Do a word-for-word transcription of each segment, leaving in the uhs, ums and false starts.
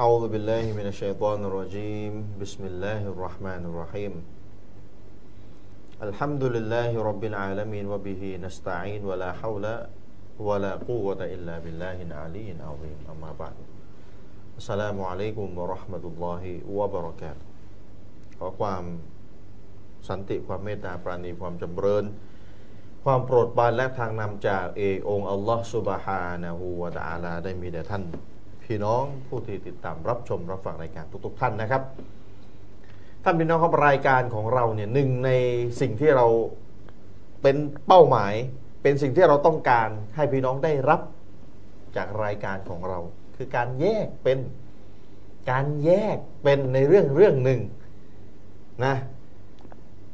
أعوذ بالله من الشيطان الرجيم بسم الله الرحمن الرحيم الحمد لله رب العالمين وبه نستعين ولا حول ولا قوة إلا بالله العلي العظيم أما بعد السلام عليكم ورحمة الله وبركاته ขอความสันติความเมตตาปราณีความจำเริญความโปรดปรานและทางนำจากเอกองค์อัลลอฮฺซุบฮานะฮูวะตะอาลาได้มีแด่ท่านพี่น้องผู้ที่ติดตามรับชมรับฟังรายการทุกๆท่านนะครับท่านพี่น้องครับรายการของเราเนี่ยหนึ่งในสิ่งที่เราเป็นเป้าหมายเป็นสิ่งที่เราต้องการให้พี่น้องได้รับจากรายการของเราคือการแยกเป็นการแยกเป็นในเรื่องเรื่องหนึ่งนะ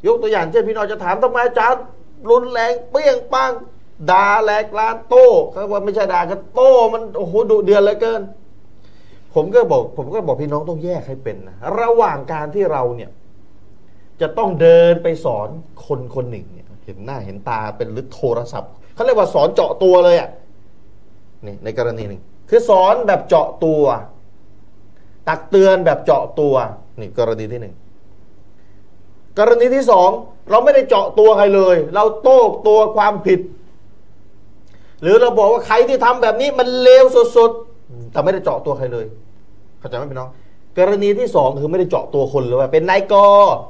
ยกตัวอย่างเช่นพี่น้องจะถามทำไมอาจารย์รุนแรงเปรี้ยงปังด่าแหลกลานโต้เขาว่าไม่ใช่ด่าก็โต้มันโอ้โหดุเดือดเหลือเกินผมก็บอกผมก็บอกพี่น้องต้องแยกให้เป็นนะระหว่างการที่เราเนี่ยจะต้องเดินไปสอนคนคนหนึ่งเนี่ยเห็นหน้าเห็นตาเป็นลึกโทรศัพท์เขาเรียกว่าสอนเจาะตัวเลยอ่ะนี่ในกรณีหนึ่งคือสอนแบบเจาะตัวตักเตือนแบบเจาะตัวนี่กรณีที่หนึ่งกรณีที่สองเราไม่ได้เจาะตัวใครเลยเราโต้ตัวความผิดหรือเราบอกว่าใครที่ทำแบบนี้มันเลวสุดๆแต่ไม่ได้เจาะตัวใครเลยเข้าใจไหมพี่น้องกรณีที่สองคือไม่ได้เจาะตัวคนเลยว่าเป็นนายก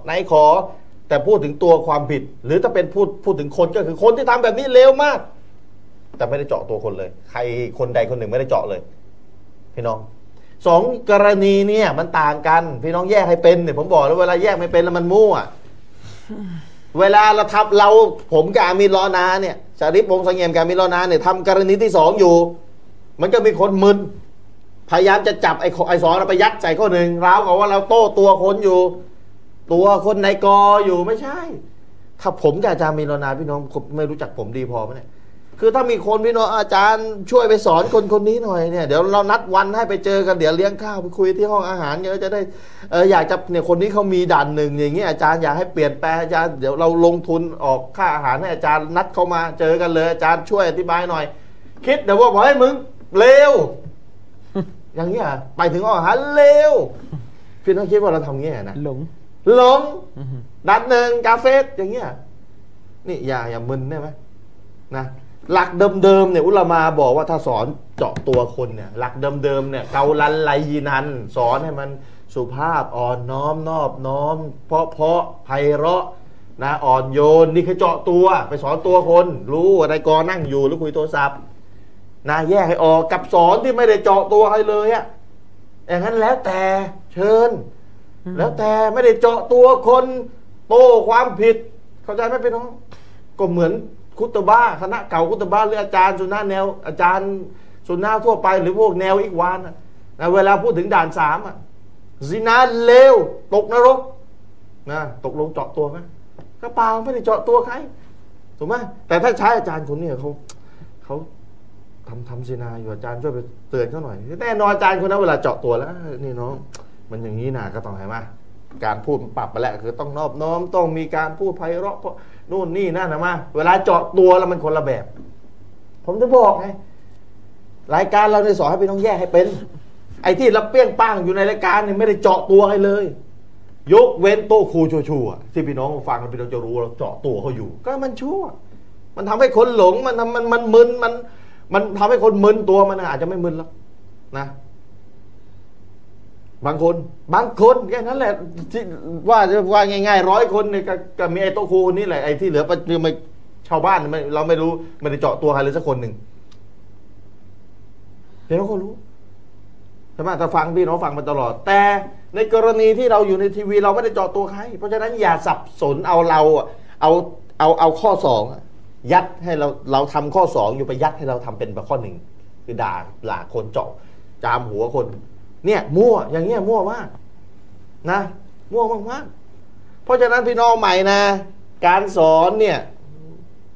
นายขอแต่พูดถึงตัวความผิดหรือถ้าเป็นพูดพูดถึงคนก็คือคนที่ทำแบบนี้เลวมากแต่ไม่ได้เจาะตัวคนเลยใครคนใดคนหนึ่งไม่ได้เจาะเลยพี่น้องสองกรณีเนี่ยมันต่างกันพี่น้องแยกให้เป็นเนี่ยผมบอกแล้วเวลาแยกไม่เป็นแล้วมันมั่วเวลาเราทับเราผมกับอามีรลอนาเนี่ยชาริฟวงศ์สังเกตกับอามีรลอนาเนี่ยทำกรณีที่สองอยู่มันก็มีคนมึนพยายามจะจับไอ้ไอ้สองเราไปยัดใส่ข้อหนึ่งราวกับว่าเราโต้ตัวคนอยู่ตัวคนในกออยู่ไม่ใช่ถ้าผมกับอาจารย์อามีรลอนาพี่น้องไม่รู้จักผมดีพอไหมเนี่ยคือถ้ามีคนพี่น้องอาจารย์ช่วยไปสอนคนคนนี้หน่อยเนี่ยเดี๋ยวเรานัดวันให้ไปเจอกันเดี๋ยวเลี้ยงข้าวไปคุยที่ห้องอาหารเยอะจะได้เอออยากจะเนี่ยคนนี้เขามีด่านหนึ่งอย่างเงี้ยอาจารย์อยากให้เปลี่ยนแปลงอาจารย์เดี๋ยวเราลงทุนออกค่าอาหารให้อาจารย์นัดเขามาเจอกันเลยอาจารย์ช่วยอธิบายหน่อยคิดเดี๋ยวว่าบอกให้มึงเลว อย่างเงี้ยไปถึงห้องอาหารเลว พี่น้องคิดว่าเราทำเงี้ยนะหลงหลง ด่านหนึ่งกาเฟสอย่างเงี้ยนี่อย่าอย่ามึนได้ไหมนะหลักเดิมๆเนี่ยอุลามะบอกว่าถ้าสอนเจาะตัวคนเนี่ยหลักเดิมๆเนี่ยเกาลันไลยีนันสอนให้มันสุภาพอ่อนน้อมนอบน้อมเพาะเพาะไพเราะนะอ่อนโยนนี่คือเจาะตัวไปสอนตัวคนรู้ว่านายกนั่งอยู่หรือคุยโทรศัพท์นะแยกให้ออกกับสอนที่ไม่ได้เจาะตัวใครเลยอะอย่างนั้นแล้วแต่เชิญแล้วแต่ไม่ได้เจาะตัวคนโต้ความผิดเข้าใจไหมพี่น้องก็เหมือนคุตบ้าคณะเก่าคุตบ้าหรืออาจารย์สุนนะแนวอาจารย์สุนนะทั่วไปหรือพวกแนวอีกวานนะเวลาพูดถึงด่านสามอ่ะซินาเลวตกนรกนะตกลงเจาะตัวไหมกระเป๋าไม่ได้เจาะตัวใครถูกไหมแต่ถ้าใช้อาจารย์คนนี้เขาเขาทำทำซินาอยู่อาจารย์ช่วยไปเตือนเขาหน่อยแน่นอนอาจารย์คนนั้นเวลาเจาะตัวแล้วนี่น้องมันอย่างนี้นะก็ต้องเห็นไหมการพูดปรับไปแล้วคือต้องนอบน้อมต้องมีการพูดไพเราะนู่นนี่นั่นนะมาเวลาเจาะตัวแล้วมันคนละแบบผมจะบอกไงรายการเราในสอนให้พี่น้องแยกให้เป็นไอ้ที่รับเปี้ยงป้างอยู่ในรายการเนี่ยไม่ได้เจาะตัวให้เลยยกเว้นโต้ครูชั่วๆที่พี่น้องฟังพี่น้องจะรู้เราเจาะตัวเขาอยู่ก็มันชั่วมันทำให้คนหลงมันทำมันมันมึนมันมันทำให้คนมึนตัวมันอาจจะไม่มึนแล้วนะบางคนบางคนแค่นั้นแหละที่ว่าจะว่าง่ายๆร้อยคนเนี่ยก็มีไอ้โต๊ะครูคนนี้แหละไอ้ที่เหลือไปเรื่องมาชาวบ้านเราไม่รู้ไม่ได้เจาะตัวใครเลยสักคนหนึ่งเดี๋ยวเราก็รู้ใช่ไหมถ้าฟังพี่น้องฟังมาตลอดแต่ในกรณีที่เราอยู่ในทีวีเราไม่ได้เจาะตัวใครเพราะฉะนั้นอย่าสับสนเอาเราเอาเอาเอาข้อสองยัดให้เราเราทำข้อสองอยู่ไปยัดให้เราทำเป็นแบบข้อหนึ่งคือด่าด่าคนเจาะจามหัวคนเนี่ยมั่วอย่างเงี้ยมั่วมากนะมั่วมากมากเพราะฉะนั้นพี่น้องใหม่นะการสอนเนี่ย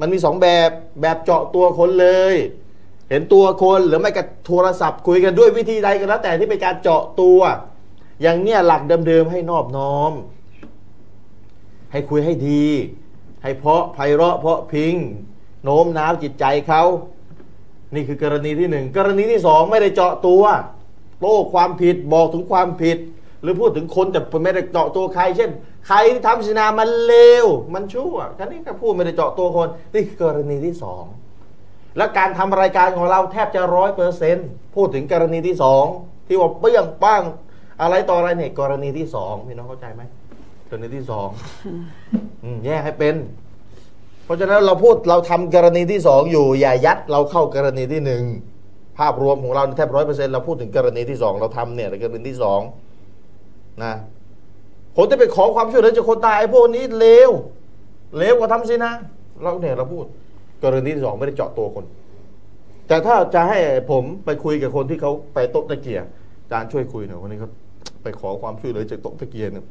มันมีสองแบบแบบเจาะตัวคนเลยเห็นตัวคนหรือไม่ก็โทรศัพท์คุยกันด้วยวิธีใดก็แล้วแต่ที่เป็นการเจาะตัวอย่างเนี้ยหลักเดิมๆให้นอบน้อมให้คุยให้ดีให้เพาะไพเราะเพาะพิงโน้มน้าวจิตใจเขานี่คือกรณีที่หนึ่งกรณีที่สองไม่ได้เจาะตัว โต้ความผิดบอกถึงความผิดหรือพูดถึงคนแต่ไม่ได้เจาะตัวใครเช่นใครทำศีนามันเลวมันชั่วท่านนี้ก็พูดไม่ได้เจาะตัวคนนี่คือกรณีที่สองและการทำรายการของเราแทบจะร้อยเปอร์เซ็นต์พูดถึงกรณีที่สองที่ว่าเปรี้ยงป้างอะไรต่ออะไรเนี่ยกรณีที่สองพี่น้องเข้าใจไหมกรณีที่สองแยกให้เป็นเพราะฉะนั้นเราพูดเราทำกรณีที่สองอยู่อย่ายัดเราเข้ากรณีที่หนึ่งภาพรวมของเราแทบร้อยเปอร์เซ็นต์เราพูดถึงกรณีที่สองเราทำเนี่ยกรณีที่สองนะคนที่ไปขอความช่วยเหลือจากคนตายพวกนี้เลวเลวกว่าทำสินะเราเนี่ยเราพูดกรณีที่สองไม่ได้เจาะตัวคนแต่ถ้าจะให้ผมไปคุยกับคนที่เขาไปโต๊ะตะเกียร์อาจารย์ช่วยคุยหน่อยวันนี้เขาไปขอความช่วยเหลือจากโต๊ะตะเกียร์เนี่ย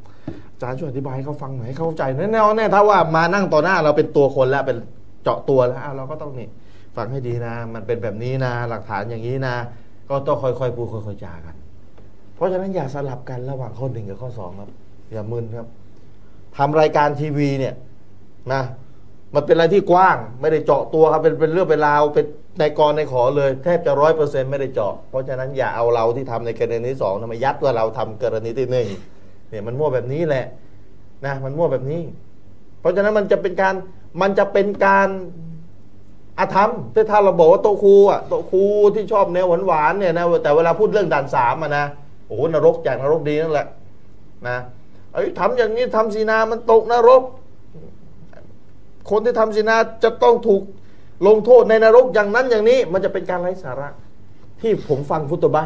อาจารย์ช่วยอธิบายให้เขาฟังหน่อยให้เข้าใจแน่แน่ถ้าว่ามานั่งต่อหน้าเราเป็นตัวคนแล้วเป็นเจาะตัวแล้วเราก็ต้องนี่ฟังให้ดีนะมันเป็นแบบนี้นะหลักฐานอย่างนี้นะก็ต้องค่อยๆพูดค่อยๆจากันเพราะฉะนั้นอย่าสลับกันระหว่างข้อหนึ่งกับข้อสองครับอย่ามึนครับทำรายการทีวีเนี่ยนะมันเป็นอะไรที่กว้างไม่ได้เจาะตัวครับเป็นเป็นเรื่องเป็นราวเป็นในกรในขอเลยแทบจะร้อยเปอร์เซ็นต์ไม่ได้เจาะเพราะฉะนั้นอย่าเอาเราที่ทำในกรณีที่สองมายัดว่าเราทำกรณีที่หนึ่งเนี่ยมันมั่วแบบนี้แหละนะมันมั่วแบบนี้เพราะฉะนั้นมันจะเป็นการมันจะเป็นการอาธรรมที่ถ้าเราบอกว่าโตครูอ่ะโตครูที่ชอบแนวหวานๆเนี่ยนะแต่เวลาพูดเรื่องด่านสามอ่ะนะโอ้โหนรกจากนรกดีนั่นแหละนะไอ้ทำอย่างนี้ทำศีนามันตกนรกคนที่ทำศีนาจะต้องถูกลงโทษในนรกอย่างนั้นอย่างนี้มันจะเป็นการไร้สาระที่ผมฟังฟุตบะ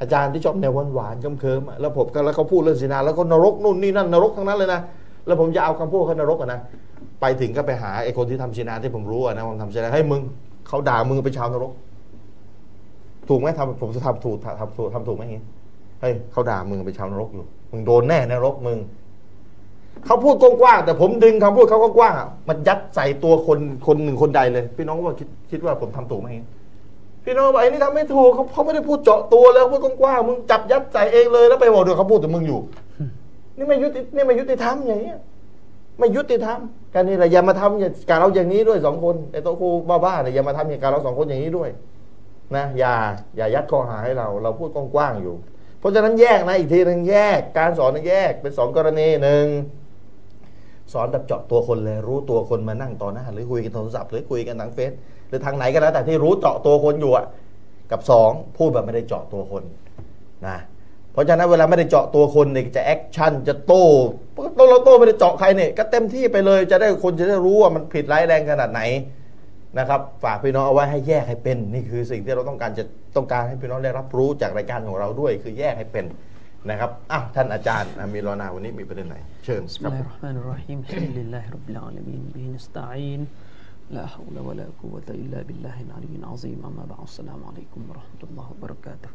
อาจารย์ที่ชอบแนวหวานๆเคิมๆแล้วผมก็แล้วเขาพูดเรื่องศีนาแล้วก็นรกนู่นนี่นั่นนรกทั้งนั้นเลยนะแล้วผมจะเอาคำพูดเขานรกอ่ะนะไปถึงก็ไปหาไอ้คนที่ทำศีนาที่ผมรู้นะผมทำศีนาให้มึงเขาด่ามึงเป็นชาวนรกถูกไหมทำผมจะทำถูกทำถูกทำถูกไหมเงี้ยเฮ้ยเขาด่ามึงเป็นชาวนรกอยู่มึงโดนแน่นรกมึงเขาพูดกว้างๆแต่ผมดึงคำพูดเขากว้างๆมันยัดใส่ตัวคนคนหนึ่งคนใดเลยพี่น้องว่าคิดคิดว่าผมทำถูกไหมพี่น้องว่าไอ้นี่ทำไม่ถูกเขาเขาไม่ได้พูดเจาะตัวแล้วพูดกว้างๆมึงจับยัดใส่เองเลยแล้วไปบอกเดี๋ยวเขาพูดถึงมึงอยู่ นี่ไม่ยุตินี่ไม่ยุติธรรมอย่างเงี้ยไม่ยุติธรรมการนี่แหละอย่ามาทำอย่างการเราอย่างนี้ด้วยสองคนไอ้โต๊ะครูบ้าๆเนี่ยอย่ามาทำอย่างการเราสองคนอย่างนี้ด้วยนะอย่าอย่ายัดข้อหาให้เราเราพูดกว้างๆอยู่เพราะฉะนั้นแยกนะอีกทีนึงแยกการสอนแยกเป็นสองกรณีหนึ่งสอนแบบเจาะตัวคนเลยรู้ตัวคนมานั่งต่อหน้าหรือคุยกันโทรศัพท์หรือคุยกันทางเฟซหรือทางไหนก็แล้วแต่ที่รู้เจาะตัวคนอยู่อ่ะกับสองพูดแบบไม่ได้เจาะตัวคนนะเพราะฉะนั้นเวลาไม่ได้เจาะตัวคนเนี่ยจะแอคชั่นจะโต้เราโต้ไม่ได้เจาะใครเนี่ยก็เต็มที่ไปเลยจะได้คนจะได้รู้ว่ามันผิดร้ายแรงขนาดไหนนะครับฝากพี่น้องเอาไว้ให้แยกให้เป็นนี่คือสิ่งที่เราต้องการจะต้องการให้พี่น้องได้รับรู้จากรายการของเราด้วยคือแยกให้เป็นนะครับอ้าวท่านอาจารย์มีรอนาวันนี้มีประเด็นไหนเชิญบิสมิลลาฮิรเราะห์มานิรเราะฮีม อัลฮัมดุลิลลาฮิร็อบบิลอาละมีน บิฮินัสตะอีน ลาฮอวละวะลากุวะตะอิลลาบิลลาฮิลอาลีลอาซีม อัมมาบะอ์ดุ อัสสลามุอะลัยกุม วะเราะห์มะตุลลอฮิ วะบะเราะกาตุฮ์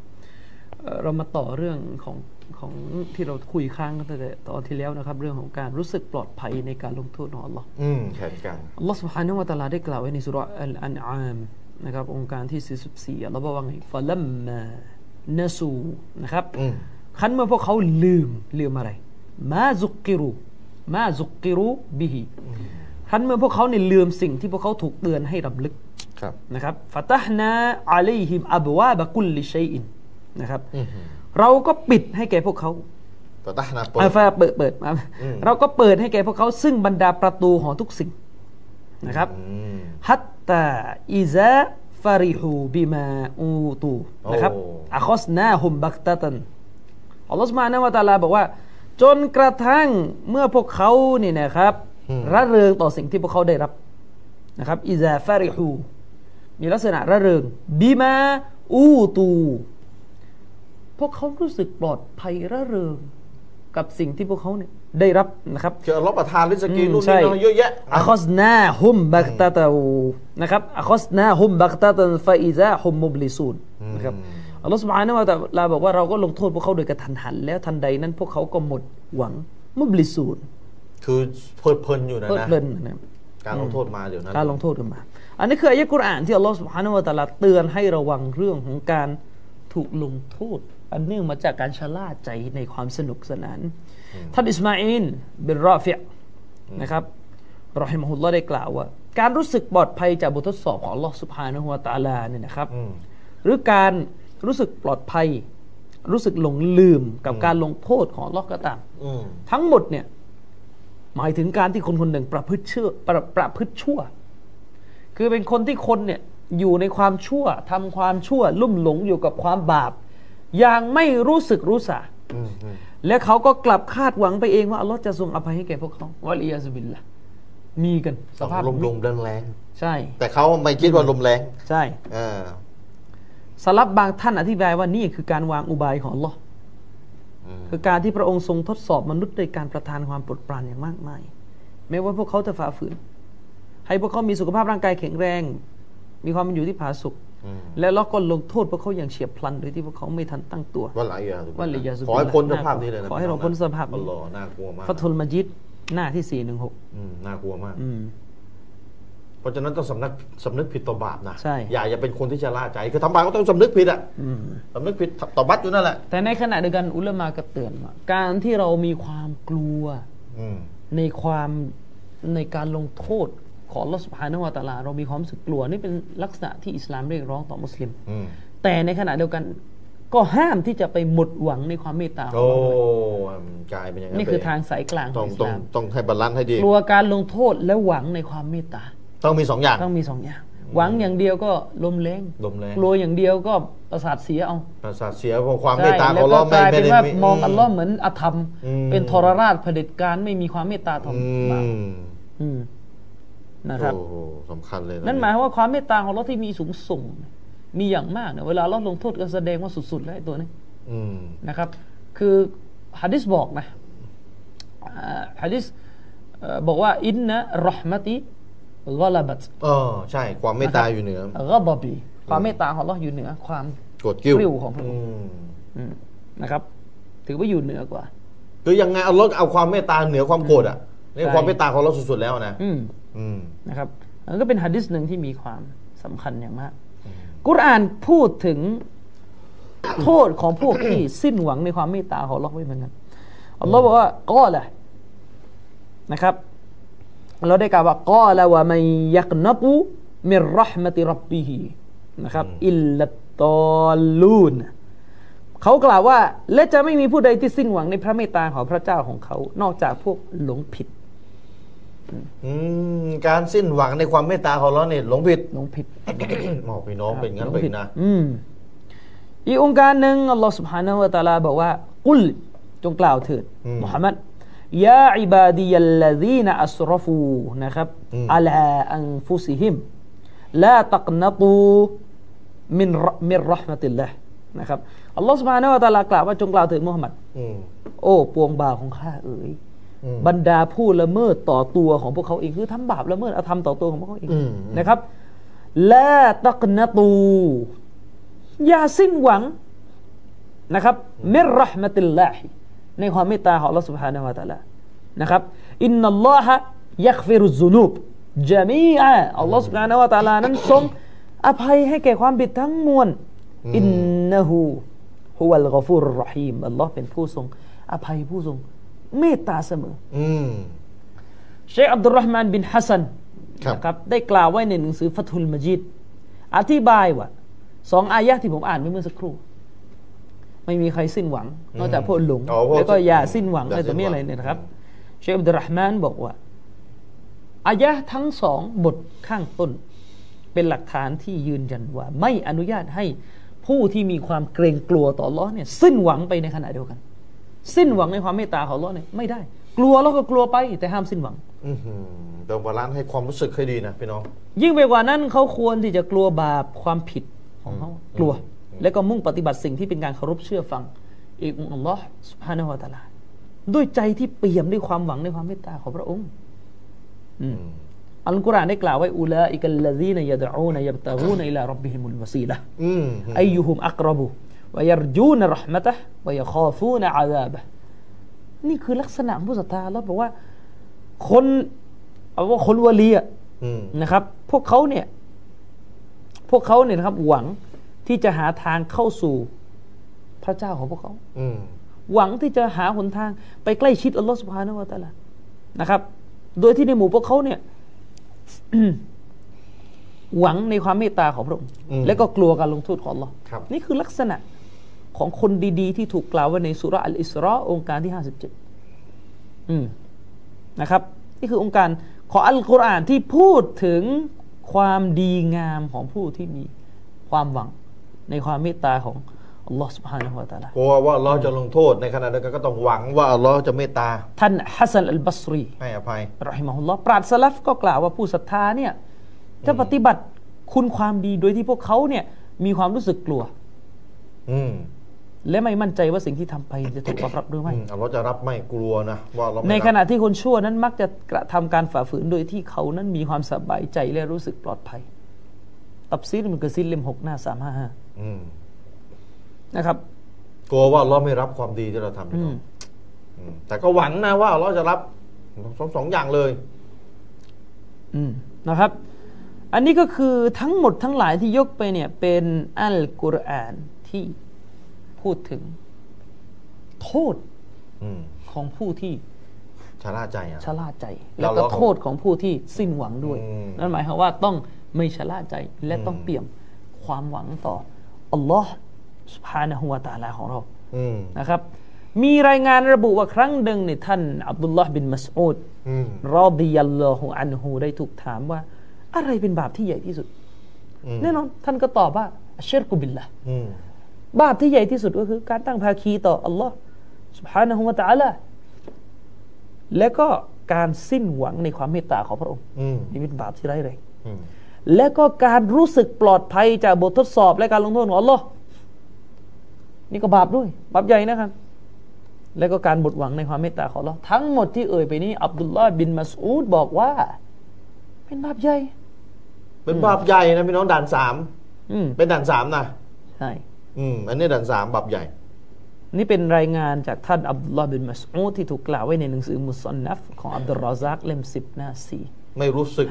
เรามาต่อเรื่องของของที่เราคุยค้างกันตั้งแต่ตอนที่แล้วนะครับเรื่องของการรู้สึกปลอดภัยในการลงโทษของอัลเลาะห์อืมใช่ครับอัลเลาะห์ซุบฮานะฮูวะตะอาลาได้กล่าวไว้ในซูเราะห์อัลอันอามนะครับองค์การที่สี่สิบสี่อัลเลาะห์บอกว่าไงฟะลัมมานะซูนะครับคันเมื่อพวกเขาลืมลืมอะไรมาซุกกิรุมาซุกกิรุบิฮิคันเมื่อพวกเขาเนี่ยลืมสิ่งที่พวกเขาถูกเตือนให้รำลึกนะครับฟะตะห์นาอะลัยฮิมอับวาบะกุลลิชัยอินนะครับเราก็ปิดให้แก่พวกเขาฟะตะห์นาเปิดเปิดมาเราก็เปิดให้แก่พวกเขาซึ่งบรรดาประตูของทุกสิ่งนะครับฮัตตาอิซาฟาริฮูบิมาอูตูนะครับอะคอสนาฮุมบักตะตันอัลลอฮฺซุบฮานะฮูวะตะอาลาบอกว่าจนกระทั่งเมื่อพวกเขานี่นะครับระเริงต่อสิ่งที่พวกเขาได้รับนะครับอิซาฟาริฮูมีลักษณะระเริงบิมาอูตูพวกเขารู้สึกปลอดภัยระเริงกับสิ่งที่พวกเขาเนี่ยได้รับนะครับคืออัลลอฮฺประทานริซกีนู่นนี่นั่นเยอะแยะอะคอสนาฮุมบักตะตะอูนะครับอะคอสนาฮุมบักตะตันฟะอิซาฮุมมุบลิซูนนะครับอัลลอฮฺซุบฮานะฮูวะตะอาลาบอกว่าเราก็ลงโทษพวกเขาโดยกระทันหันแล้วทันใดนั้นพวกเขาก็หมดหวังมุบลิซูนคือเพลิดเพลินอยู่นะนะการลงโทษมาเดี๋ยวนั้นการลงโทษกันมาอันนี้คืออายะห์กุรอานที่อัลลอฮฺซุบฮานะฮูวะตะอาลาเตือนให้ระวังเรื่องของการถูกลงโทษอันเนื่องมาจากการชะล่าใจในความสนุกสนานท่านอิสมาอิลบินรอฟิอ์นะครับรอฮิมะฮุลลอฮ์ได้กล่าวว่าการรู้สึกปลอดภัยจากบททดสอบของอัลลอฮฺซุบฮานะฮูวะตะอาลาเนี่ยนะครับหรือการรู้สึกปลอดภัย รู้สึกหลงลืมกับการลงโทษของอัลเลาะห์ก็ตามทั้งหมดเนี่ยหมายถึงการที่คนคนหนึ่งประพฤติชั่วประประพฤติชั่วคือเป็นคนที่คนเนี่ยอยู่ในความชั่วทำความชั่วลุ่มหลงอยู่กับความบาปอย่างไม่รู้สึกรู้สาและเขาก็กลับคาดหวังไปเองว่าอัลเลาะห์จะทรงอภัยให้แก่พวกเขาวะลียะซุบิลละมีกันสภาพลมๆแรงๆใช่แต่เขาไม่คิดว่าลมแรงใช่สลับบางท่านอธิบายว่านี่คือการวางอุบายของอัลเลาะห์คือการที่พระองค์ทรงทดสอบมนุษย์โดยการประทานความโปรดปรานอย่างมากมายแม้ว่าพวกเขาจะฝ่าฝืนให้พวกเขามีสุขภาพร่างกายแข็งแรงมีความเป็นอยู่ที่ผาสุกและเราก็ลงโทษพวกเขาอย่างเฉียบพลันโดยที่พวกเขาไม่ทันตั้งตัวว่าหลายอย่างว่าหลายอย่างขอให้พ้นสภาพนี้เลยนะขอให้เราพ้นสภาพนี้น่ากลัวมากฟัตุลมัจิดหน้าที่สี่หนึ่งหกน่ากลัวมากเพราะฉะนั้นต้องสำนึกสำนึกผิดต่อบาปนะอย่าอย่าเป็นคนที่จะละใจคือทำบาปก็ต้องสำนึกผิดอ่ะสำนึกผิดต่อบัตรอยู่นั่นแหละแต่ในขณะเดียวกันอุลามะก็เตือนว่าการที่เรามีความกลัวในความในการลงโทษของอัลเลาะห์ซุบฮานะฮูวะตะอาลาเรามีความรู้สึกกลัวนี่เป็นลักษณะที่อิสลามเรียกร้องต่อมุสลิมแต่ในขณะเดียวกันก็ห้ามที่จะไปหมดหวังในความเมตตาของเรากลายเป็นอย่างนั้นนี่คือทางสายกลางของอิสลามต้องให้บาลานซ์ให้ดีกลัวการลงโทษและหวังในความเมตตาต้องมีสองอย่างต้องมีสองอย่างหวังอย่างเดียวก็ลมแรงกลัวอย่างเดียวก็ประสาทเสียเอาประสาทเสียเพราะความเมตตาของอัลเลาะห์ไม่ได้มองอัลเลาะห์เหมือนอธรรมเป็นทรราชเผด็จการไม่มีความเมตตาต่อเรานะครับสำคัญเลยนั่นหมายความว่าความเมตตาของเราที่มีสูงส่งมีอย่างมากเนี่ยเวลาเราลงโทษก็แสดงว่าสุดๆแล้วตัวนี้นะครับคือหะดีษบอกนะหะดีษบอกว่าอินนะเราะห์มะติกอลาบัตอ๋อใช่ความเมตตาอยู่เหนือกอฎอบีความเมตตาของเราอยู่เหนือความโกรธกิ้วของพระองค์นะครับถือว่าอยู่เหนือกว่าคือยังไงเอาเราเอาความเมตตาเหนือความโกรธอ่ะนี่ความเมตตาของเราสุดๆแล้วนะนะครับมันก็เป็นหะดีษหนึ่งที่มีความสำคัญอย่างมากกุรอานพูดถึงโทษของพวกที่สิ้นหวังในความเมตตาของอัลเลาะห์ไว้เหมือนกันอัลเลาะห์บอกว่ากอละนะครับเราได้กล่าวว่ากอละวะมัยยักนัตุมิรเราะห์มะติร็อบบิฮินะครับอิลลัตตอลูนเขากล่าวว่าและจะไม่มีผู้ใดที่สิ้นหวังในพระเมตตาของพระเจ้าของเขานอกจากพวกหลงผิดการสิ้นหวังในความเมตตาของเราเนี่ยหลงผิดหลงผิดหมอพี่น้องเป็นงั้นไปนะอีกองค์การหนึ่งอัลลอฮฺซุบฮานะฮูวะตะอาลาบอกว่ากุลจงกล่าวเถิดมุฮัมมัดยาอิบาดียัลลซีนอัสรอฟูนะครับอัลาอันฟุซิฮิมลาตักนัตูมินมินเราะห์มะติลลาห์นะครับอัลลอฮฺซุบฮานะฮูวะตะอาลากล่าวว่าจงกล่าวเถิดมุฮัมมัดโอ้ปวงบ่าวของข้าเอ๋ยบรรดาผู้ละเมิดต่อตัวของพวกเขาเองคือทำบาปละเมิดอาธรรมต่อตัวของพวกเขาเองนะครับและตักนัตูอย่าสิ้นหวังนะครับมิรเราะห์มะติลลาฮิในความเมตตาของอัลเลาะห์ซุบฮานะฮูวะตะอาลานะครับอินนัลลอฮะยักฟิรุซุนูบญะมีอะอัลเลาะห์ซุบฮานะฮูวะตะอาลานั้นทรงอภัยให้แก่ความผิดทั้งมวลอินนะฮูฮุวัลกอฟูรุรเราะฮีมอัลเลาะห์เป็นผู้ทรงอภัยผู้ทรงเมตตาเสมอเชคอับดุลเราะห์มานบินฮัสซันนะครับได้กล่าวไว้ในหนังสือฟัตุลมัจิดอธิบายว่าสองอายะที่ผมอ่านไปเมื่อสักครู่ไม่มีใครสิ้นหวังนอกจากพวกหลงแล้วก็อย่าสิ้นหวังอะไรแต่ไม่อะไรเนี่ยนะครับเชคอับดุลเราะห์มานบอกว่าอายะทั้งสองบทข้างต้นเป็นหลักฐานที่ยืนยันว่าไม่อนุญาตให้ผู้ที่มีความเกรงกลัวต่ออัลเลาะห์เนี่ยสิ้นหวังไปในขณะเดียวกันสิ้นหวังในความเมตตาของอัลเลาะห์เนี่ยไม่ได้กลัวแล้วก็กลัวไปแต่ห้ามสิ้นหวังอือหือต้องบาลานซ์ให้ความรู้สึกให้ดีนะพี่น้องยิ่งไปกว่านั้นเขาควรที่จะกลัวบาปความผิดของเขากลัวแล้วก็มุ่งปฏิบัติสิ่งที่เป็นการเคารพเชื่อฟังอีกอัลเลาะห์ซุบฮานะฮูวะตะอาลาด้วยใจที่เปี่ยมด้วยความหวังในความเมตตาของพระองค์อืมอัลกุรอานได้กล่าวไว้อูลาอิกัลลซีนยะดอูนยับตะกูนอิลาร็อบบิฮิมุลวะซีละห์อืมอัยยุฮุมอักรอบุوَيَرْجُونَ رَحْمَتَهُ وَيَخَافُونَ عَذَابَهُ นี่คือลักษณะผู้ศรัทธาแล้วบอกว่าคนเอาว่าคนวะลีอะนะครับพวกเขาเนี่ยพวกเขาเนี่ยนะครับหวังที่จะหาทางเข้าสู่พระเจ้าของพวกเขาหวังที่จะหาหนทางไปใกล้ชิดอัลลอฮฺซุบฮานะฮูวะตะอาลานะครับโดยที่ในหมู่พวกเขาเนี่ย หวังในความเมตตาของพระองค์และก็กลัวการลงโทษของอัลเลาะห์นี่คือลักษณะ ของคนดีๆที่ถูกกล่าวไว้ในสุเราะห์อัลอิสรอองค์การที่ห้าสิบเจ็ดอืมนะครับนี่คือองค์การของอัลกุรอานที่พูดถึงความดีงามของผู้ที่มีความหวังในความเมตตาของอัลลอฮฺ سبحانه และ تعالى กลัวว่าอัลลอฮฺจะลงโทษในขณะเดียวกันก็ต้องหวังว่าอัลลอฮฺจะเมตตาท่านฮัสซันอัลบัศรีให้อภัยเราะฮิมะฮุลลอฮฺปราชญ์สลัฟก็กล่าวว่าผู้ศรัทธาเนี่ยจะปฏิบัติคุณความดีโดยที่พวกเขาเนี่ยมีความรู้สึกกลัวอืมและไม่มั่นใจว่าสิ่งที่ทำไปจะถูกตอบรับหรือไม่อัลลอฮฺจะรับไม่กลัวนะว่าในขณะที่คนชั่วนั้นมักจะกระทำการฝ่าฝืนโดยที่เขานั้นมีความสบายใจและรู้สึกปลอดภัยตับซีรมันก็ซิลเล่มหกหน้าสามห้าห้านะครับกลัวว่าอัลลอฮ์ไม่รับความดีที่เราทำอยู่แต่ก็หวังนะว่าอัลลอฮ์จะรับสองสองอย่างเลยนะครับอันนี้ก็คือทั้งหมดทั้งหลายที่ยกไปเนี่ยเป็นอัลกุรอานที่พูดถึงโทษของผู้ที่ชะล่าใจชะล่าใจแล้วก็โทษของผู้ที่สิ้นหวังด้วยนั่นหมายความว่าต้องไม่ชะล่าใจและต้องเปี่ยมความหวังต่ออัลลอฮ์ซุบฮานะฮูวะตะอาลาของเรานะครับมีรายงานระบุว่าครั้งหนึ่งเนี่ยท่านอับดุลลอฮ์บินมัสอูดรอฎิยัลลอฮุอันฮูได้ถูกถามว่าอะไรเป็นบาปที่ใหญ่ที่สุดแน่นอนท่านก็ตอบว่าอัชริกุบิลละบาปที่ใหญ่ที่สุดก็คือการตั้งภาคีต่ออัลลอฮ์ซุบฮานะฮูวะตะอาลาและก็การสิ้นหวังในความเมตตาของพระองค์นี่เป็นบาปที่ร้ายแรงและก็การรู้สึกปลอดภัยจากบททดสอบและการลงโทษของอัลลอฮ์นี่ก็บาปด้วยบาปใหญ่นะครับและก็การหมดหวังในความเมตตาของอัลลอฮ์ทั้งหมดที่เอ่ยไปนี้อับดุลลอฮ์บินมัสอูดบอกว่าเป็นบาปใหญ่เป็นบาปใหญ่นะพี่น้องด่านสามเป็นด่านสามนะใช่อันนี้ด่านสามบาปใหญ่นี่เป็นรายงานจากท่านอับดุลลอฮ์บินมัสอูดที่ถูกกล่าวไว้ในหนังสือมุซอนนัฟของอับดุลรอซักเล่มสิบหน้าสี่ไม่รู้สึก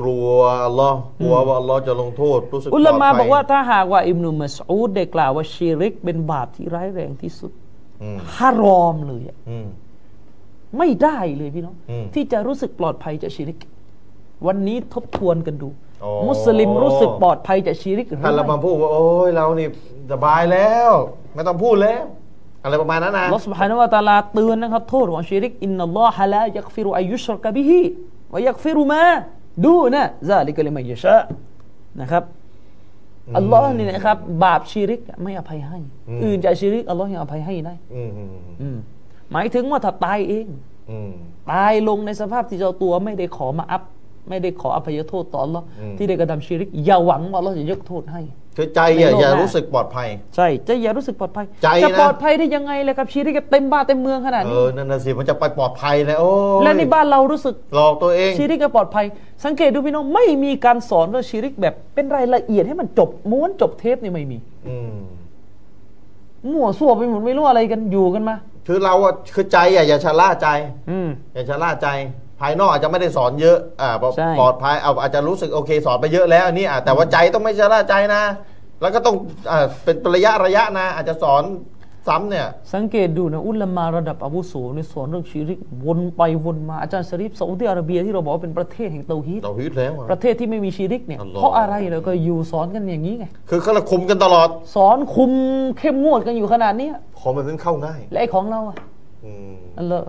กลัวอัลลอฮ์กลัวว่าอัลลอฮ์จะลงโทษรู้สึกอุลามะบอกว่าถ้าหากว่าอิบนุมัสอูดได้กล่าวว่าชิริกเป็นบาปที่ร้ายแรงที่สุดฮารอมเลยไม่ได้เลยพี่น้องที่จะรู้สึกปลอดภัยจากชิริกวันนี้ทบทวนกันดูมุสลิมรู้สึกปลอดภัยจากชิริกท่านละมาพูดว่าโอ้ยเรานี่สบายแล้วไม่ต้องพูดแล้วอะไรประมาณนั้นนะอัลลอฮ์ซุบฮานะฮูวะตะอาลาเตือนนะครับโทษของชิริกอินนัลลอฮะลายักฟิรุอัยยุชรกะบิฮิว่ายักฟิรุมาดูนะซาลิกะลิมัยยะชานะครับอัลลอฮ์นี่นะครับบาปชิริกไม่อภัยให้อื่นจากชิริกอัลลอฮ์ยังอภัยให้ได้หมายถึงว่าถ้าตายเองตายลงในสภาพที่เจ้าตัวไม่ได้ขอมาอัพไม่ได้ขออภัยโทษต่ออัลลอฮ์ที่ได้กระทำชิริกอย่าหวังว่าอัลลอฮ์จะยกโทษให้ใจอย่ารู้สึกปลอดภัยใช่ใจอย่ารู้สึกปลอดภัยจะปลอดภัยได้ยังไงเลยครับชีริกเต็มบ้านเต็มเมืองขนาดนี้เออนั่นน่ะสิมันจะไปปลอดภัยเลยโอ้และในบ้านเรารู้สึกหลอกตัวเองชีริกปลอดภัยสังเกตดูพี่น้องไม่มีการสอนเรื่องชีริกแบบเป็นรายละเอียดให้มันจบม้วนจบเทปนี่ไม่มีอืมมั่วซั่วไปหมดไม่รู้อะไรกันอยู่กันมาคือเราอ่ะคือใจอ่ะอย่าชะล่าใจอืมอย่าชะล่าใจภายนอกอาจจะไม่ได้สอนเยอะอ่าปลอดภัยเอาอาจจะรู้สึกโอเคสอนไปเยอะแล้วอันนี้อ่ะแต่ว่าใจต้องไม่ชะล่าใจนะแล้วก็ต้องอเป็นระยะระยะนะอาจจะสอนซ้ำเนี่ยสังเกตดูนะอุลามะระดับอาวุโสในสอนเรื่องชีริกวนไปวนมาอาจารย์ชะรีฟซาอุดิอาระเบียที่เราบอกว่าเป็นประเทศแห่งเตาฮีดเตาฮีดแล้วประเทศที่ไม่มีชีริกเนี่ยเพราะอะไรเราก็อยู่สอนกันอย่างนี้ไงคือเขาคุมกันตลอดสอนคุมเข้มงวดกันอยู่ขนาดนี้ของมันเป็นเข้าง่ายและไอ้ของเราอ่ะอันละ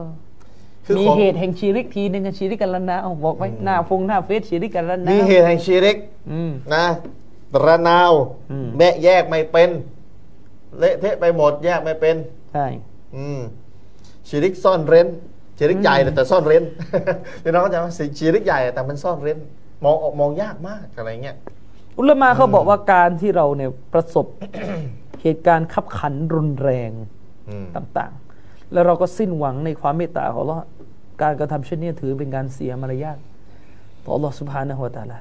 มีเหตุแห่งชีริกทีนึงกันชีริกกันละนะเอาบอกไว้หน้าฟงหน้าเฟซชีริกกันละนะมีเหตุแห่งชีริกนะระนาวแม่แยกไม่เป็นเละเทะไปหมดแยกไม่เป็นใช่ชีริกซ่อนเร้นชีริกใหญ่แต่ซ่อนเร้นพี่น้องเข้าใจไหมชีริกใหญ่แต่มันซ่อนเร้นมองออกมองยากมากอะไรเงี้ยอุลามะเขาบอกว่าการที่เราเนี่ยประสบ เหตุการณ์ขับขันรุนแรงต่างๆแล้วเราก็สิ้นหวังในความเมตตาของอัลลอฮ์การกระทำเช่นนี้ถือเป็นการเสียมารยาทต่ออัลลอฮ์ซุบฮานะฮูวะตะอาลา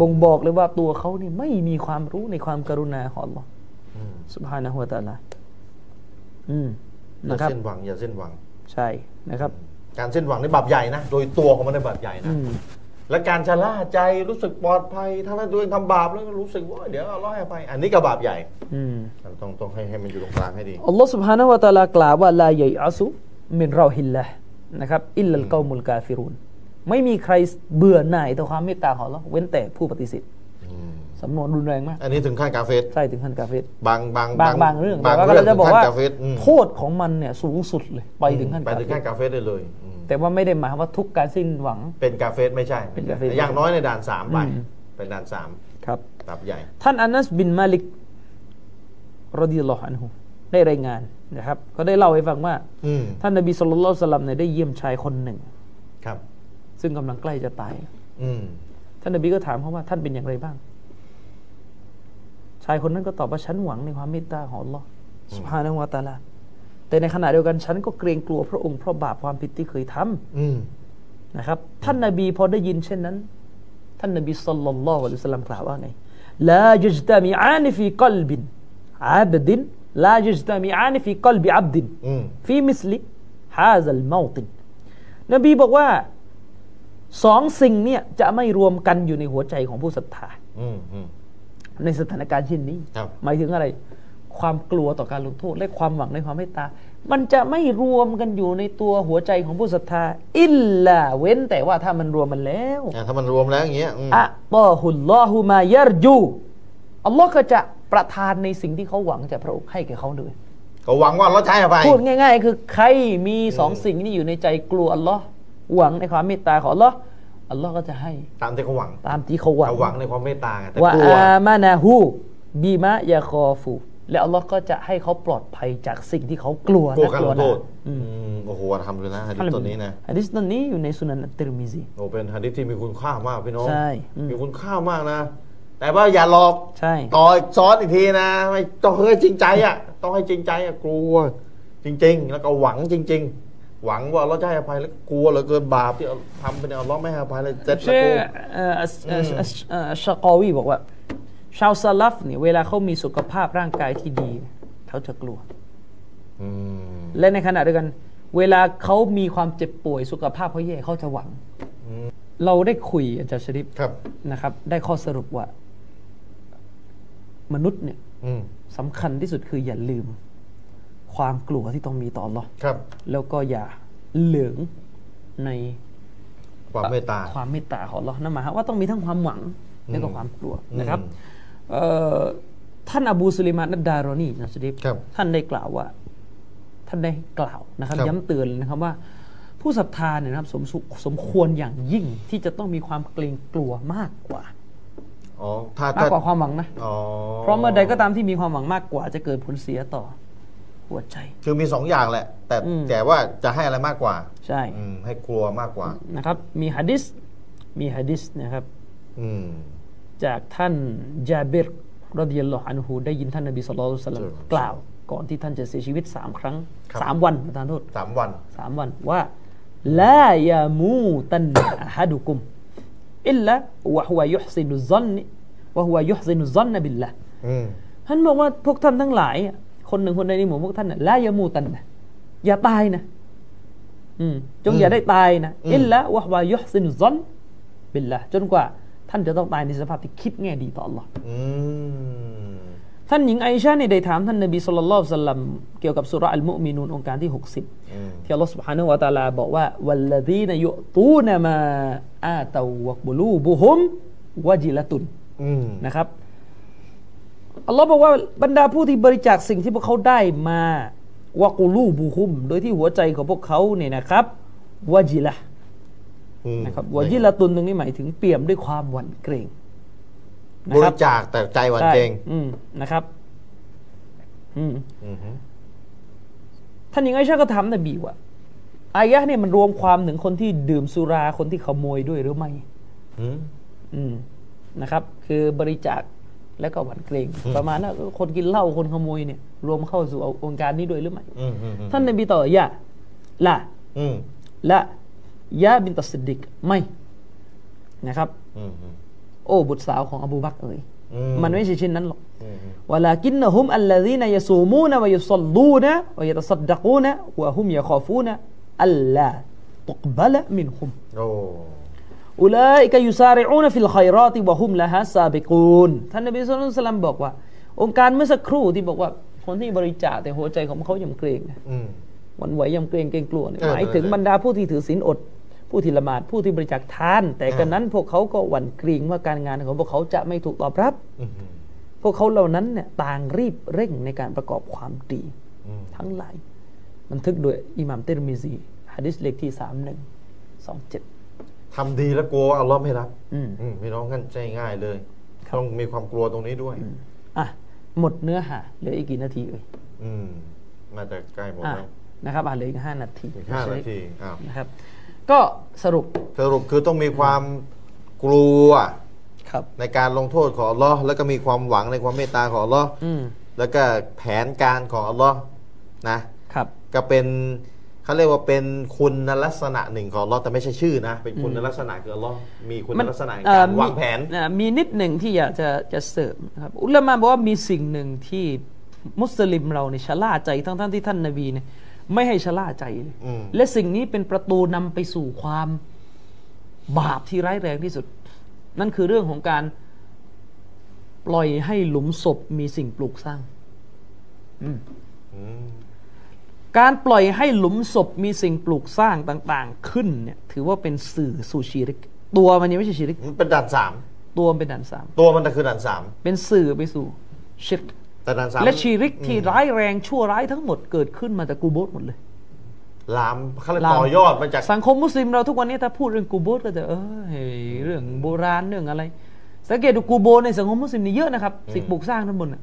บ่งบอกเลยว่าตัวเขานี่ไม่มีความรู้ในความกรุณาของอัลลอฮ์ซุบฮานะฮูวะตะอาลานะครับอย่าเส้นหวังอย่าเส้นหวังใช่นะครับการเส้นหวังในบาปใหญ่นะโดยตัวของมันในบาปใหญ่นะและการชะล่าใจรู้สึกปลอดภัยทั้งที่ตัวเองทำบาปแล้วก็รู้สึกว่าเดี๋ยวอัลลอฮ์ให้ไปอันนี้ก็บาปใหญ่ต้องต้องให้ให้มันอยู่ตรงกลางให้ดีอัลลอฮ์ซุบฮานะฮูวะตะอาลากล่าวว่าลายัยอัซุมินเราฮิลละนะครับอิลลัลกอมุลกาฟิรุนไม่มีใครเบื่อหน่ายต่อความเมตตาของอัลลอฮ์เว้นแต่ผู้ปฏิเสธ สำนวนรุนแรงมากอันนี้ถึงขั้นกาเฟสใช่ถึงขั้นกาเฟสบางบางบางบางเรื่องแต่ว่าเราจะบอกว่าโทษของมันเนี่ยสูงสุดเลยไปถึงขั้นไปถึงขั้นกาเฟสได้เลยแต่ว่าไม่ได้หมายว่าทุกการสิ้นหวังเป็นกาเฟสไม่ใช่เป็นกาเฟสอย่างน้อยในด่านสามไปเป็นด่านสามครับตับใหญ่ท่านอานัสบินมาลิกรอฎิยัลลอฮุอันฮุได้รายงานนะครับเขาได้เล่าให้ฟังว่าท่านนบีศ็อลลัลลอฮุอะลัยฮิวะซัลลัมเนี่ยได้เยี่ยมชายคนหนึ่งครับซึ่งกำลังใกล้จะตายท่านนบีก็ถามเขาว่าท่านเป็นอย่างไรบ้างชายคนนั้นก็ตอบว่าฉันหวังในความเมตตาของอัลเลาะห์ซุบฮานะฮูวะตะอาลาแต่ในขณะเดียวกันฉันก็เกรงกลัวพระองค์เพราะบาปความผิดที่เคยทำนะครับท่านนบีพอได้ยินเช่นนั้นท่านนบีศ็อลลัลลอฮุอะลัยฮิวะซัลลัมกล่าวว่าไงลายัจตะมิอานิฟีกัลบินอาบดินลายัจตะมิอานิฟีกัลบิอับดินฟีมิสลิฮาซัลเมาตินนบีบอกว่าสองสิ่งเนี่ยจะไม่รวมกันอยู่ในหัวใจของผู้ศรัทธาในสถานการณ์เช่นนี้หมายถึงอะไรความกลัวต่อการลงโทษและความหวังในความเมตตามันจะไม่รวมกันอยู่ในตัวหัวใจของผู้ศรัทธาอิลลาเว้นแต่ว่าถ้ามันรวมมันแล้วถ้ามันรวมแล้วอย่างเงี้ยอัลลอฮุลลอฮุมายารยูอัลลอฮ์ก็จะประทานในสิ่งที่เขาหวังจากพระองค์ให้แก่เขาด้วยเขาหวังว่าเราจะให้อภัยพูดง่ายๆคือใครมีสองสิ่งนี้อยู่ในใจกลัวอัลลอฮ์หวังในความเมตตาของอัลลอฮ์อัลลอฮ์ก็จะให้ตามที่เขาหวังตามที่เขาหวังเขาหวังในความเมตตาแต่กลัวว่าอามานะฮูบีมะยาคอฟูและอัลลอฮ์ก็จะให้เขาปลอดภัยจากสิ่งที่เขากลัวนะกลัวนะโอ้โหทำเลยนะฮะดิษตัวนี้นะฮะดิษตัวนี้อยู่ในสุนันติรมิซีโอ้เป็นฮะดิษที่มีคุณค่ามากพี่น้องใช่มีคุณค่ามากนะแต่ว่าอย่าหลอกใช่ต่อซ้อนอีกทีนะไม่ต้องให้จริงใจอ่ะต้องให้จริงใจอ่ะกลัวจริงๆแล้วก็หวังจริงๆหวังว่าเราจะให้อภัยแล้วกลัวเหลือเกินบาปที่ทำไปเนี่ยอัลเลาะห์ไม่ให้อภัยเลยเจ็ดละกูชะกอวีบอกว่าชาวซะลัฟเนี่ยเวลาเขามีสุขภาพร่างกายที่ดีเขาจะกลัวและในขณะเดียวกันเวลาเขามีความเจ็บป่วยสุขภาพเขาแย่เขาจะหวังเราได้คุยอาจารย์ชริฟนะครับได้ข้อสรุปว่ามนุษย์เนี่ยสำคัญที่สุดคืออย่าลืมความกลัวที่ต้องมีต่ออัลเลาะห์ครับแล้วก็อย่าเหลืองในความเมตตาความเมตตาของอัลเลาะห์นั่นหมายว่าต้องมีทั้งความหวังและก็ความกลัวนะครับท่านอบูซุลัยมานอัดดารอนีนะชะดีฟท่านได้กล่าวว่าท่านได้กล่าวนะครับย้ำเตือนนะครับว่าผู้ศรัทธาเนี่ยนะครับสมสมควรอย่างยิ่งที่จะต้องมีความเกรงกลัวมากกว่ามากกว่าความหวังนะเพราะเมื่อใดก็ตามที่มีความหวังมากกว่าจะเกิดผลเสียต่อคือมีสองอย่างแหละแต่แต่ว่าจะให้อะไรมากกว่าใช่ให้กลัวมากกว่านะครับมีหะดิษมีหะดิษนะครับจากท่านญาบิรรอฎิยัลลอฮุอันฮุได้ยินท่านนบีศ็อลลัลลอฮุอะลัยฮิวะซัลลัมกล่าวก่อนที่ท่านจะเสียชีวิตสามครั้งสามวันประทานโทษสามวันสามวันว่าลายามูตันอะฮะดุกุมอิลลาวะฮุวะยุห์ซินุซอนนิวะฮุวะยุห์ซินุซอนนะบิลลาห์ท่านบอกว่าพวกท่านทั้งหลายคนหนึ่งคนใดในหมู่พวกท่านน่ะลายามูตันนะอย่าตายนะจงอย่าได้ตายนะอิลลาวะฮุวะยุห์ซินุซอนบิลลาห์จนกว่าท่านจะต้องตายในสภาพที่คิดแง่ดีต่ออัลเลาะห์ท่านหญิงไอชาเนี่ยได้ถามท่านนบีศ็อลลัลลอฮุอะลัยฮิวะซัลลัมเกี่ยวกับซูเราะห์อัลมุอ์มินูนองค์การที่หกสิบที่อัลเลาะห์ซุบฮานะฮูวะตะอาลาบอกว่าวัลลดีนะยุตูนะมาอาตาววะกุลูบุฮุมวะจิละตุนนะครับอัลลอฮ์บอกว่าบรรดาผู้ที่บริจาคสิ่งที่พวกเขาได้มาวะกุลูบูฮุมโดยที่หัวใจของพวกเขาเนี่ยนะครับวะจิละนะครับวะจิละตุนตรงนี้หมายถึงเปี่ยมด้วยความหวั่นเกรงบริจาคแต่ใจหวั่นเกรงนะครับท่านหญิงไอชาก็ถามนบีว่าอายะห์เนี่ยมันรวมความถึงคนที่ดื่มสุราคนที่ขโมยด้วยหรือไม่นะครับคือบริจาคแล้วก็หวั่นเกรงประมาณนั้นคนกินเหล้าคนขโมยเนี่ยรวมเข้าสู่องค์การนี้ด้วยหรือไม่ท่านนบีต่อยะละละยะบินตัสซิดดิกไม่นะครับโอ้บุตรสาวของอบูบักรเอ๋ยมันไม่ใช่เช่นนั้นหรอกวะลากินนะฮุมอัลลซีนะยะซูมูนะวะยุศอลลูนะวะยะตัสซัดดะกูนะวะฮุมยะคอฟูนะอัลลาตุกบะละมินฮุมอุลัยกะยุซาริอูนฟิลค็อยรอติวะฮุมละฮาซาบิกูนท่านนบีศ็อลลัลลอฮุอะลัยฮิวะซัลลัมบอกว่าองค์การเมื่อสักครู่ที่บอกว่าคนที่บริจาคแต่หัวใจของเขายำเกรงวันไหวยำเกรงเกรงกลัวหมายถึงบรรดาผู้ที่ถือศีลอด ผู้ที่ละหมาดผู้ที่บริจาคทานแต่กระนั้นพวกเขาก็หวั่นเกรงว่าการงานของพวกเขาจะไม่ถูกตอบรับพวกเขาเหล่านั้นเนี่ยต่างรีบเร่งในการประกอบความดีทั้งหลายบันทึกโดยอิหม่ามติรมิซีหะดีษเลขที่สามหนึ่งสองเจ็ดทำดีแล้วกลัวว่าอัลเลาะห์ไม่รับพี่น้องงั้นใจง่ายเลยต้องมีความกลัวตรงนี้ด้วยอ่ะหมดเนื้อหาเหลืออีกกี่นาทีเอ่ยอืมมาแต่ใกล้หมดแล้วนะครับอ่ะเหลืออีกห้านาทีห้านาทีนะครับก็สรุปสรุปคือต้องมีความกลัวในการลงโทษของอัลเลาะห์แล้วก็มีความหวังในความเมตตาของอัลเลาะห์แล้วก็แผนการของอัลเลาะห์นะครับก็เป็นเขาเรียกว่าเป็นคุณลักษณะหนึ่งของอัลเลาะห์แต่ไม่ใช่ชื่อนะเป็นคุณลักษณะคืออัลเลาะห์มีคุณลักษณะการวางแผนมีนิดหนึ่งที่อยากจะจะเสริมครับอุลามะบอกว่ามีสิ่งหนึ่งที่มุสลิมเราเนี่ยชะล่าใจทั้งท่านที่ท่านนบีเนี่ยไม่ให้ชะล่าใจเลยและสิ่งนี้เป็นประตูนำไปสู่ความบาปที่ร้ายแรงที่สุดนั่นคือเรื่องของการปล่อยให้หลุมศพมีสิ่งปลูกสร้างการปล่อยให้หลุมศพมีสิ่งปลูกสร้างต่างๆขึ้นเนี่ยถือว่าเป็นสื่อสู่ชิริกตัวมันยังไม่ใช่ชิริกมันเป็นด่านสามตัวมันเป็นด่านสามตัวมันคือด่านสามเป็นสื่อไปสู่ชิริกแต่ด่านสามและชิริกที่ร้ายแรงชั่วร้ายทั้งหมดเกิดขึ้นมาจากกูโบสหมดเลยลามเขาเลยต่อยอดมาจากสังคมมุสลิมเราทุกวันนี้ถ้าพูดเรื่องกูโบสก็จะเออเรื่องโบราณเรื่องอะไรสังเกตดูกูโบสในสังคมมุสลิมนี่เยอะนะครับสิ่งปลูกสร้างทั้งหมดอ่ะ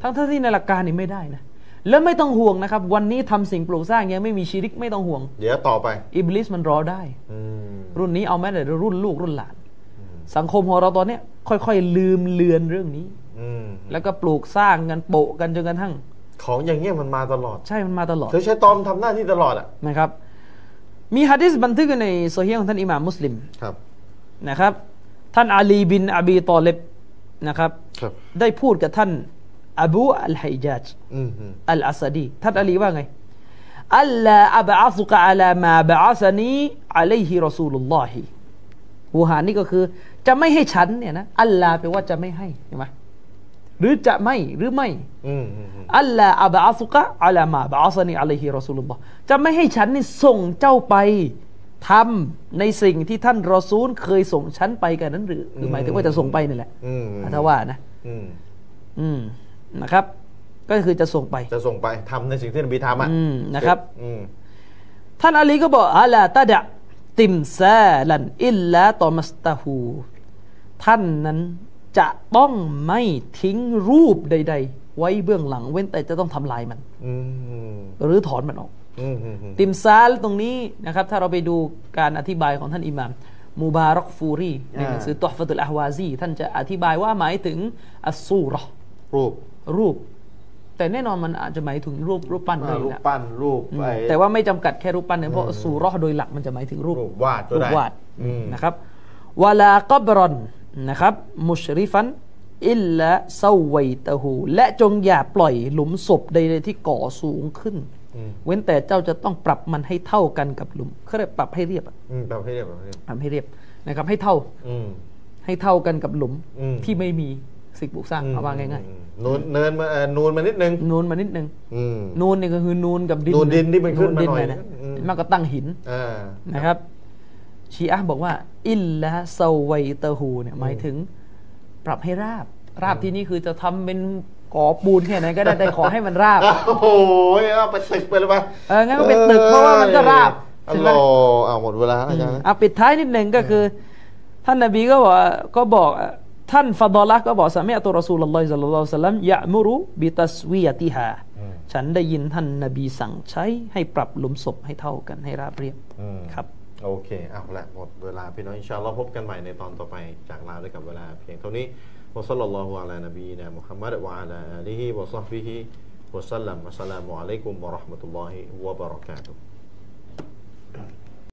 ทั้งที่ในหลักการนี่ไม่ได้นะแล้วไม่ต้องห่วงนะครับวันนี้ทำสิ่งปลูกสร้างยังไม่มีชิริกไม่ต้องห่วงเดี๋ยวต่อไปอิบลิสมันรอได้รุ่นนี้เอาแม้แต่รุ่นลูกรุ่นหลานสังคมของเราตอนนี้ค่อยๆลืมเลือนเรื่องนี้แล้วก็ปลูกสร้างกันโปะกันจนกระทั่งของอย่างเงี้ยมันมาตลอดใช่มันมาตลอดเธอใช้ตอมทำหน้าที่ตลอดอ่ะนะครับมีหะดีษบันทึกในโซฮีฮ์ของท่านอิหม่ามมุสลิมครับนะครับท่านอาลีบินอบีตอลิบนะครับได้พูดกับท่านอบูอัลไฮญาจอัลอัสดี ท่านอาลีว่าไงอัลลาอับอัซุกะอะลามาบะอัสนีอะลัยฮิรอซูลุลลอฮิฮูฮานี่ก็คือจะไม่ให้ฉันเนี่ยนะอัลลาแปลว่าจะไม่ให้ใช่ไหมหรือจะไม่หรือไม่อัลลาอับอัซุกะอะลามาบะอัสนีอะลัยฮิรอซูลุลลอฮจะไม่ให้ฉันนี่ส่งเจ้าไปทำในสิ่งที่ท่านรอซูลเคยส่งฉันไปกันนั้นหรือคือหมายถึงว่าจะส่งไปนี่แหละถ้าว่านะอืมนะครับก็คือจะส่งไปจะส่งไปทำในสิ่งที่นบีทำอ่ะนะครับท่านอาลีก็บอกอะลาตะดะติมซาลันอิลลาตอมัสตะฮูท่านนั้นจะต้องไม่ทิ้งรูปใดๆไว้เบื้องหลังเว้นแต่จะต้องทำลายมันหรือถอนมันออกติมซาลตรงนี้นะครับถ้าเราไปดูการอธิบายของท่านอิหม่ามมูบารักฟูรีในหนังสือตอห์ฟะตุลอะฮวาซีท่านจะอธิบายว่าหมายถึงอัสซูเราะห์รูปรูปแต่แน่นอนมันอาจจะหมายถึงรูปรูปปั้นเลยนะรูปปั้นรูปแต่ว่าไม่จำกัดแค่รูปปั้นเนี่ยเพราะซูเราะห์โดยหลักมันจะหมายถึงรูปวาดรูปวาดนะครับวะลากับรอนนะครับมุชริฟันอิลละซาวัยตะฮูและจงอย่าปล่อยหลุมศพใดๆที่ก่อสูงขึ้นเว้นแต่เจ้าจะต้องปรับมันให้เท่ากันกับหลุมเขาเรียกปรับให้เรียบปรับให้เรียบปรับให้เรียบนะครับให้เท่าให้เท่ากันกับหลุมที่ไม่มีสิ่งปลูกสร้างเอาวางง่ายๆนูนเนินมานูนมานิดนึงนูนมานิดนึงนูนนี่ก็คือนูนกับดินนูนดินที่มันขึ้นมาหน่อยนะมันก็ตั้งหินนะครับชีอะห์บอกว่าอิลละซาวัยตะฮูเนี่ยหมายถึงปรับให้ราบราบที่นี่คือจะทำเป็นก่อปูนแค่ไหนก็ได้แต่ขอให้มันราบโอ้โหเอาไปตึกไปเลยป่ะเอองั้นก็เป็นตึกเพราะว่ามันก็ราบอ๋อเอาหมดเวลาอาจารย์อ่ะปิดท้ายนิดนึงก็คือท่านนบีก็บอกก็บอกท่านฟะฎอละห์ก็บอกสะมีอะตุรอซูลุลลอฮิศ็อลลัลลอฮุอะลัยฮิวะซัลลัมยะอ์มุรุบิตัสวียะติฮาฉันได้ยินท่านนบีสั่งใช้ให้ปรับหลุมศพให้เท่ากันให้ราบเรียบครับโอเคเอาละหมดเวลาพี่น้องอินชาอัลเลาะห์พบกันใหม่ในตอนต่อไปจากลาด้วยกับเวลาเพียงเท่านี้วะศ็อลลัลลอฮุอะลานบีนะมุฮัมมัดวะอะลาอาลิฮิวะศอห์บิฮิวะซัลลัมอัสสลามุอะลัยกุมวะเราะห์มะตุลลอฮิวะบะเราะกาตุฮ์